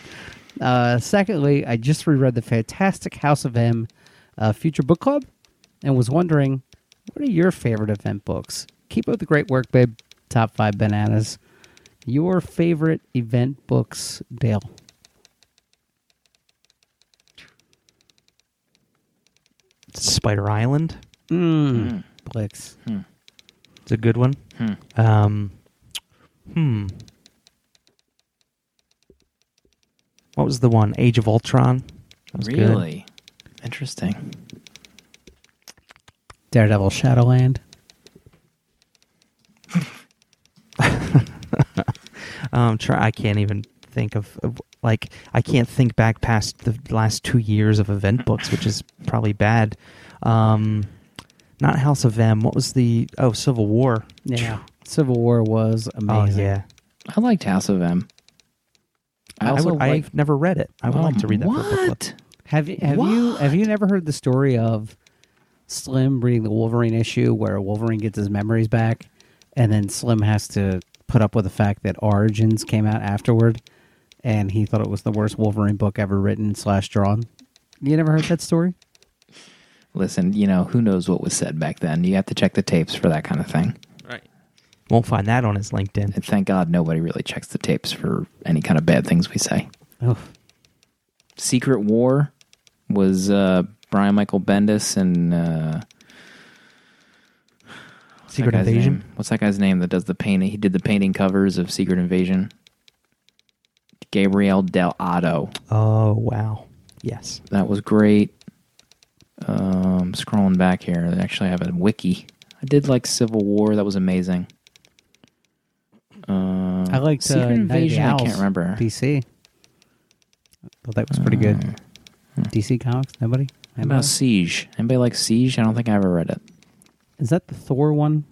Secondly, I just reread the fantastic House of M Future Book Club and was wondering, what are your favorite event books? Keep up the great work, babe. Top 5 bananas. Your favorite event books, Dale? Spider Island. Blix. It's a good one. What was the one? Age of Ultron? That was really good. Interesting. Daredevil Shadowland. I can't even think of like, I can't think back past the last 2 years of event books, which is probably bad. Not House of M. What was the... Oh, Civil War. Yeah. Civil War was amazing. Oh, yeah. I liked House of M. I've never read it. I would like to read that. What? Have you never heard the story of Slim reading the Wolverine issue where Wolverine gets his memories back, and then Slim has to put up with the fact that Origins came out afterward, and he thought it was the worst Wolverine book ever written/drawn? You never heard that story? Listen, who knows what was said back then? You have to check the tapes for that kind of thing. Won't find that on his LinkedIn. And thank God nobody really checks the tapes for any kind of bad things we say. Oh. Secret War was Brian Michael Bendis and... Secret Invasion? What's that guy's name that did the painting covers of Secret Invasion? Gabriel Del Otto. Oh, wow. Yes. That was great. Scrolling back here. They actually have a wiki. I did like Civil War. That was amazing. I liked Secret Invasion. I can't remember. DC. Well, that was pretty good. DC Comics? Nobody? How about Siege? Anybody like Siege? I don't think I ever read it. Is that the Thor one?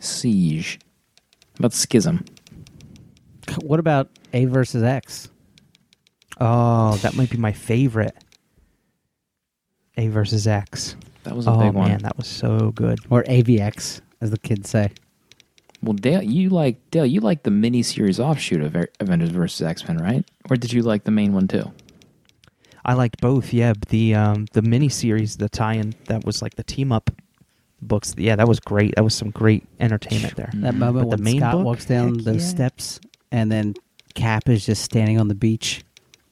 Siege. How about Schism? What about A versus X? Oh, that might be my favorite. A versus X. That was a big one. Oh, man, that was so good. Or AVX, as the kids say. Well, Dale, you like the miniseries offshoot of Avengers vs. X-Men, right? Or did you like the main one, too? I liked both, yeah. The miniseries, the tie-in, that was like the team-up books. Yeah, that was great. That was some great entertainment there. That moment when the main Scott book, walks down those steps, and then Cap is just standing on the beach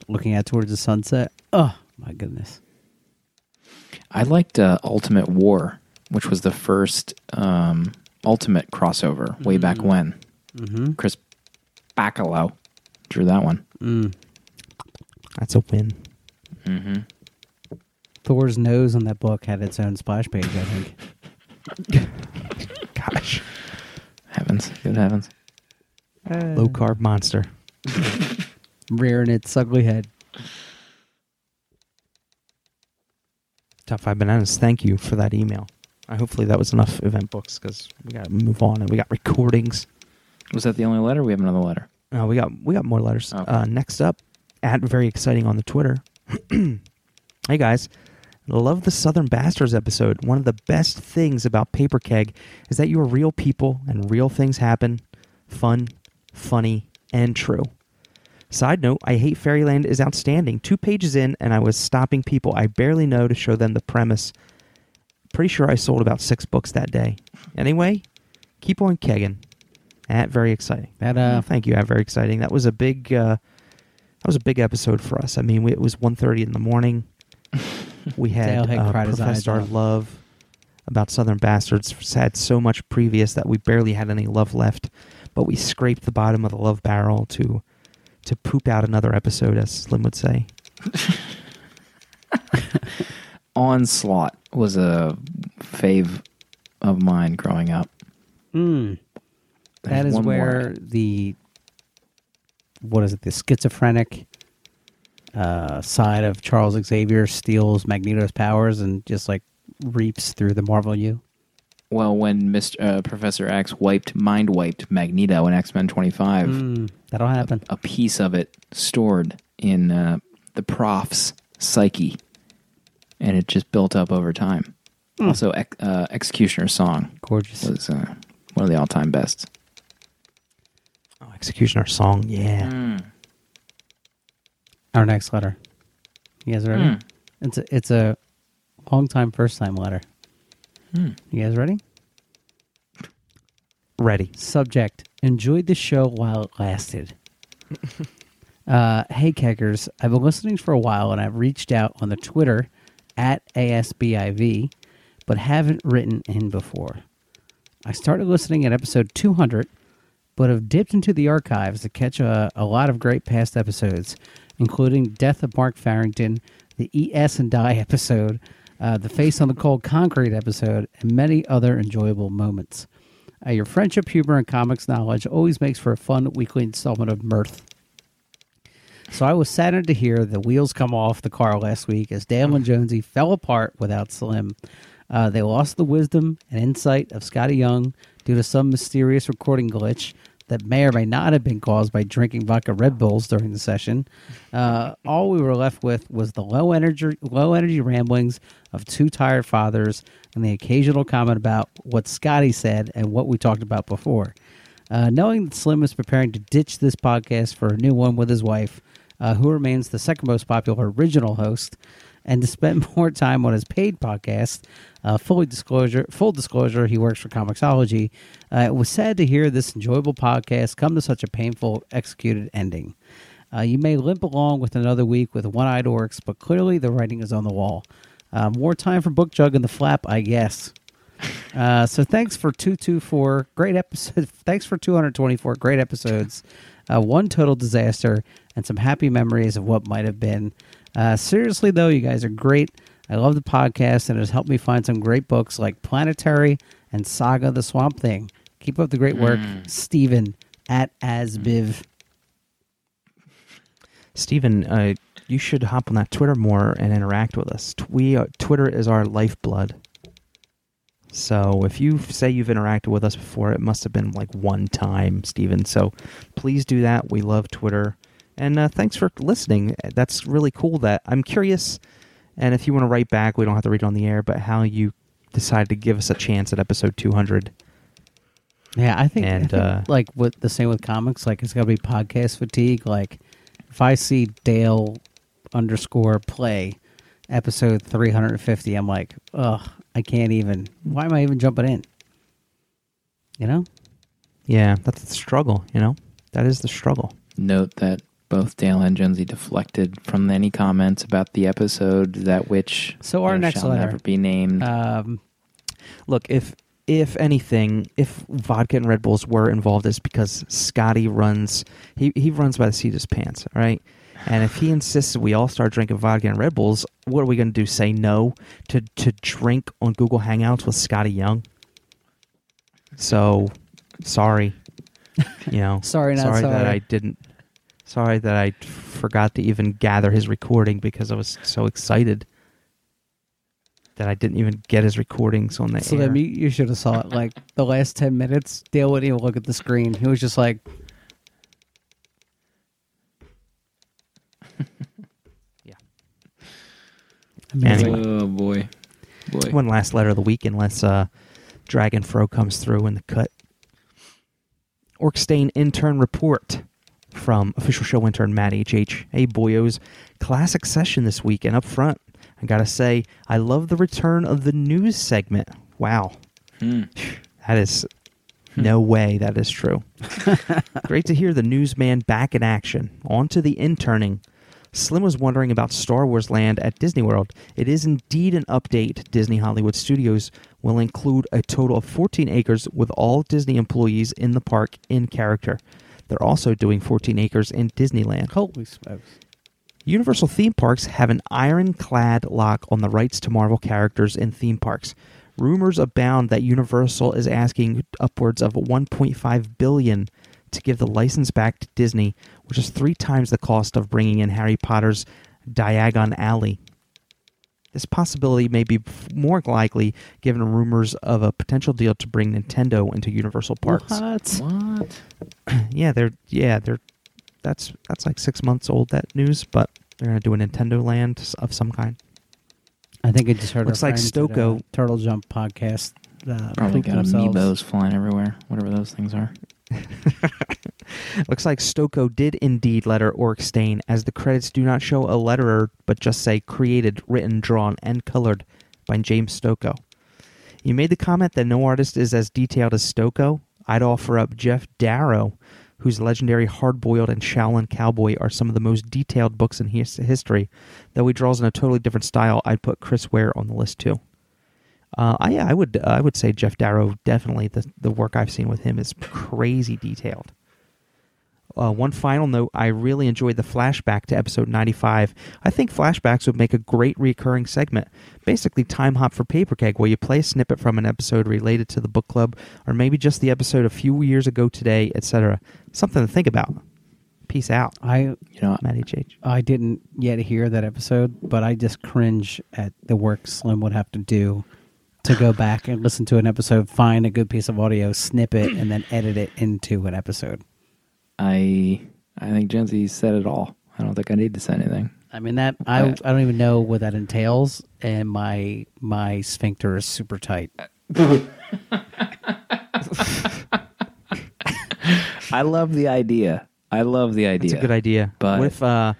looking out towards the sunset. Oh, my goodness. I liked Ultimate War, which was the first Ultimate crossover way back when. Mm-hmm. Chris Bacalo drew that one. Mm. That's a win. Mm-hmm. Thor's nose on that book had its own splash page, I think. Gosh. Heavens. Good heavens. Low-carb monster. Rearing its ugly head. Top 5 Bananas, thank you for that email. Hopefully that was enough event books because we got to move on and we got recordings. Was that the only letter? We have another letter. No, we got more letters. Okay. Next up, at Very Exciting on the Twitter. Hey guys, love the Southern Bastards episode. One of the best things about Paper Keg is that you are real people and real things happen. Fun, funny, and true. Side note, I Hate Fairyland is outstanding. 2 pages in, and I was stopping people I barely know to show them the premise. Pretty sure I sold about 6 books that day. Anyway, keep on kegging. At Very Exciting. That thank you, At Very Exciting. That was a big episode for us. I mean, it was 1:30 in the morning. We had professed our love about Southern Bastards. Had so much previous that we barely had any love left, but we scraped the bottom of the love barrel to poop out another episode, as Slim would say. Onslaught was a fave of mine growing up. Mm. That is where the schizophrenic side of Charles Xavier steals Magneto's powers and just like reaps through the Marvel U. Well, when Professor X mind-wiped Magneto in X-Men 25. That'll happen. A piece of it stored in the Prof's psyche, and it just built up over time. Mm. Also, Executioner's Song. Gorgeous. Was one of the all-time best. Oh, Executioner's Song, yeah. Mm. Our next letter. You guys ready? Mm. It's a long-time, first-time letter. You guys ready? Ready. Subject, enjoyed the show while it lasted. Hey, Keggers. I've been listening for a while, and I've reached out on the Twitter, at ASBIV, but haven't written in before. I started listening at episode 200, but have dipped into the archives to catch a lot of great past episodes, including Death of Mark Farrington, the ES and Die episode, the Face on the Cold Concrete episode, and many other enjoyable moments. Your friendship, humor, and comics knowledge always makes for a fun weekly installment of mirth. So I was saddened to hear the wheels come off the car last week as Dale and Jonesy fell apart without Slim. They lost the wisdom and insight of Scotty Young due to some mysterious recording glitch that may or may not have been caused by drinking vodka Red Bulls during the session. All we were left with was the low energy ramblings of 2 tired fathers and the occasional comment about what Scotty said and what we talked about before. Knowing that Slim is preparing to ditch this podcast for a new one with his wife, who remains the second most popular original host, and to spend more time on his paid podcast, full disclosure, he works for Comixology. It was sad to hear this enjoyable podcast come to such a painful, executed ending. You may limp along with another week with one-eyed orcs, but clearly the writing is on the wall. More time for Book Jug and The Flap, I guess. So thanks for 224 great episodes. Thanks for 224 great episodes. one total disaster, and some happy memories of what might have been. Seriously, though, you guys are great. I love the podcast, and it has helped me find some great books like Planetary and Saga the Swamp Thing. Keep up the great work, Steven, at AsBiv. Steven, you should hop on that Twitter more and interact with us. Twitter is our lifeblood. So if you say you've interacted with us before, it must have been like one time, Steven. So please do that. We love Twitter. And thanks for listening. That's really cool. That I'm curious, and if you want to write back, we don't have to read it on the air, but how you decided to give us a chance at episode 200. Yeah, I think like with the same with comics, like it's got to be podcast fatigue. Like if I see Dale_play episode 350, I'm like, ugh, I can't even. Why am I even jumping in? You know? Yeah, that's the struggle, you know? That is the struggle. Note that both Dale and Jonesy deflected from any comments about the episode, that which so our next shall letter never be named. Look, if anything, if vodka and Red Bulls were involved, it's because Scotty runs. He runs by the seat of his pants, all right? And if he insists we all start drinking vodka and Red Bulls, what are we going to do? Say no to drink on Google Hangouts with Scotty Young? So, sorry. You know, sorry. Sorry that I forgot to even gather his recording because I was so excited that I didn't even get his recordings on the air. So then you should have saw it. Like the last 10 minutes, Dale wouldn't even look at the screen. He was just like, "Yeah." Anyway. Oh boy! One last letter of the week, unless Dragon Fro comes through in the cut. Orcstain intern report from official show intern Matt H.H. Hey, boyos. Classic session this week, and up front, I gotta say, I love the return of the news segment. Wow. That is... No way that is true. Great to hear the newsman back in action. On to the interning. Slim was wondering about Star Wars Land at Disney World. It is indeed an update. Disney Hollywood Studios will include a total of 14 acres with all Disney employees in the park in character. They're also doing 14 acres in Disneyland. Holy smokes. Universal theme parks have an ironclad lock on the rights to Marvel characters in theme parks. Rumors abound that Universal is asking upwards of $1.5 billion to give the license back to Disney, which is 3 times the cost of bringing in Harry Potter's Diagon Alley. This possibility may be more likely given rumors of a potential deal to bring Nintendo into Universal Parks. What? Yeah, they're. That's like 6 months old, that news, but they're going to do a Nintendo Land of some kind. I think I just heard. Looks like Stoko Turtle Jump podcast. Probably got amiibos flying everywhere, whatever those things are. Looks like Stoko did indeed letter Orcstain, as the credits do not show a letterer, but just say created, written, drawn, and colored by James Stoko. You made the comment that no artist is as detailed as Stoko. I'd offer up Jeff Darrow, whose legendary Hard-Boiled and Shaolin Cowboy are some of the most detailed books in history. Though he draws in a totally different style, I'd put Chris Ware on the list too. I would say Jeff Darrow, definitely. The work I've seen with him is crazy detailed. One final note, I really enjoyed the flashback to episode 95. I think flashbacks would make a great recurring segment. Basically, time hop for Paper Keg, where you play a snippet from an episode related to the book club, or maybe just the episode a few years ago today, etc. Something to think about. Peace out. Matty H. I didn't yet hear that episode, but I just cringe at the work Slim would have to do to go back and listen to an episode, find a good piece of audio, snip it, and then edit it into an episode. I think Jonesy said it all. I don't think I need to say anything. I mean, that I don't even know what that entails, and my sphincter is super tight. I love the idea. It's a good idea. But what if,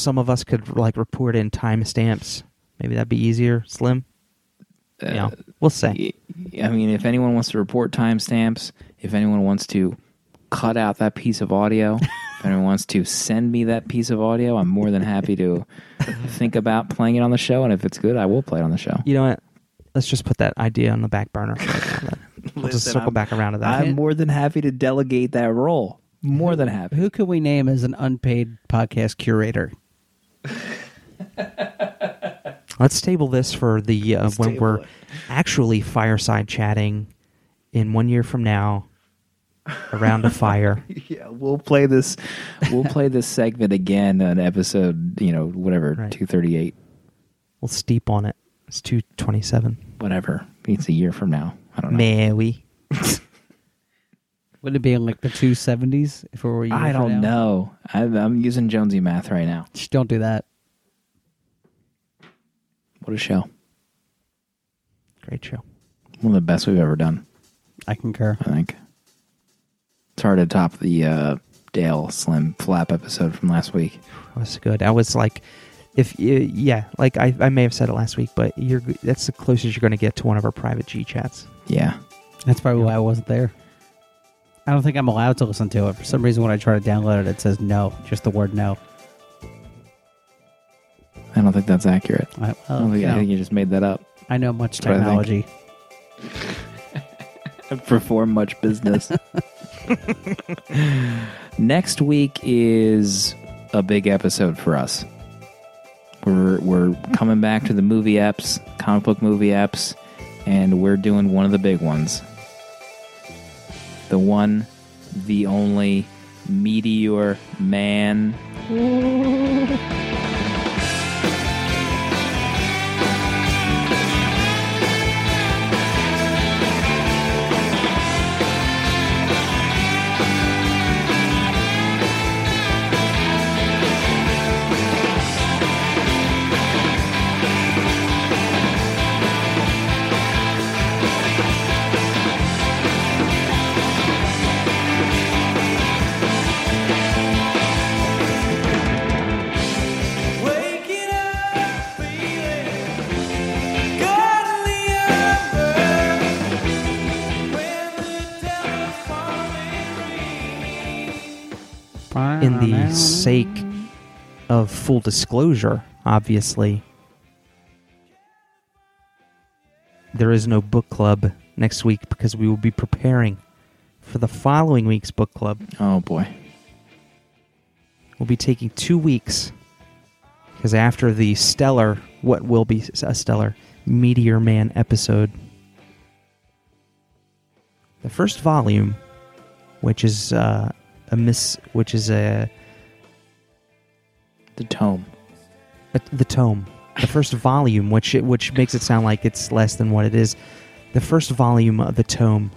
some of us could like report in timestamps? Maybe that'd be easier, Slim. We'll say. I mean, if anyone wants to report timestamps, if anyone wants to cut out that piece of audio, if anyone wants to send me that piece of audio, I'm more than happy to think about playing it on the show. And if it's good, I will play it on the show. You know what? Let's just put that idea on the back burner. We'll just circle back around to that. I'm more than happy to delegate that role. More than happy. Who could we name as an unpaid podcast curator? Let's table this for the when we're actually fireside chatting in 1 year from now around a fire. Yeah, we'll play this segment again on episode, whatever, right. 238. We'll steep on it. It's 227. Whatever. It's a year from now. I don't know. Maybe. Would it be in like the 270s if it were a year from now? I don't know. I'm using Jonesy math right now. Just don't do that. What a show. Great show. One of the best we've ever done. I concur. I think. It's hard to top the Dale Slim Flap episode from last week. That was good. I was like, I may have said it last week, but that's the closest you're going to get to one of our private G-chats. Yeah. That's probably why I wasn't there. I don't think I'm allowed to listen to it. For some reason, when I try to download it, it says no. Just the word no. I don't think that's accurate. I think you just made that up. I know much technology. I perform much business. Next week is a big episode for us. We're coming back to the movie eps, comic book movie eps, and we're doing one of the big ones. The one, the only, Meteor Man. In the sake of full disclosure, obviously, there is no book club next week because we will be preparing for the following week's book club. Oh, boy. We'll be taking 2 weeks because after the stellar, what will be a stellar, Meteor Man episode, the first volume, which is... the first volume, which makes it sound like it's less than what it is. The first volume of the tome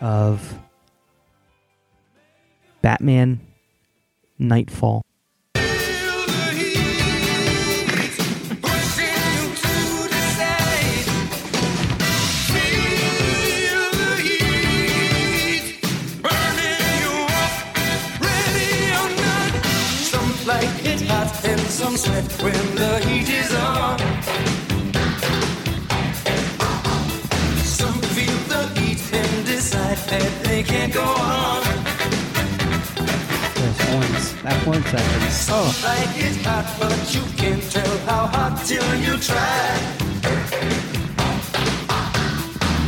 of Batman Nightfall. Some sweat when the heat is on. Some feel the heat and decide that they can't go on. That one second. Oh. Like it's hot, but you can't tell how hot till you try.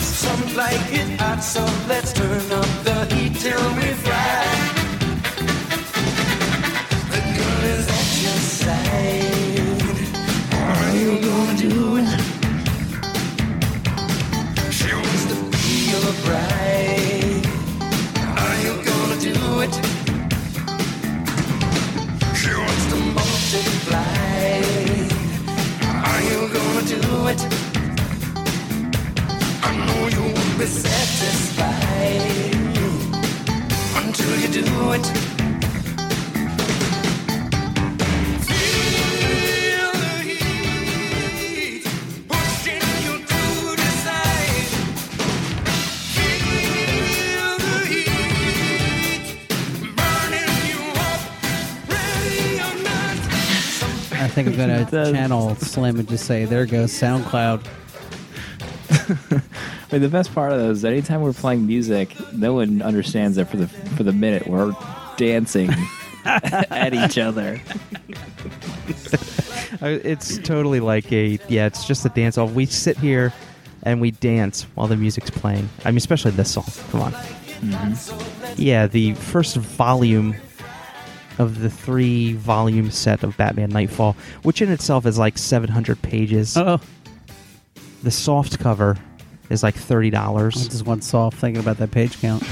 Some like it hot, so let's turn up the heat till we fry. How are you gonna do it? She wants to be your bride. How are you gonna do it? She wants to multiply. How are you gonna do it? I know you won't be satisfied until you do it. I think I'm going to channel Slim and just say, there goes SoundCloud. I mean, the best part of those is anytime we're playing music, no one understands that for the minute we're dancing at each other. It's totally like it's just a dance off. We sit here and we dance while the music's playing. I mean, especially this song. Come on. Mm-hmm. Yeah, the first volume of the 3-volume set of Batman Nightfall, which in itself is like 700 pages. Uh-oh. The soft cover is like $30. I just went soft thinking about that page count.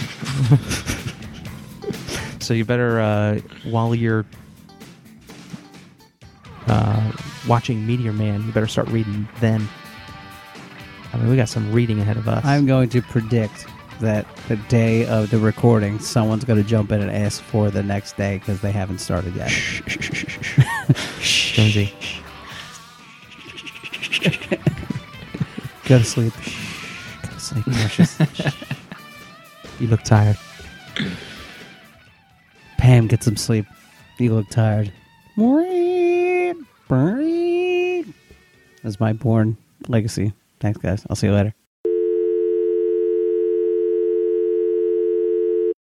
So you better, while you're watching Meteor Man, you better start reading then. I mean, we got some reading ahead of us. I'm going to predict that the day of the recording, someone's going to jump in and ask for the next day because they haven't started yet. Jonesy. Go to sleep. Go to sleep, precious. You look tired. Pam, get some sleep. You look tired. That's my born legacy. Thanks, guys. I'll see you later.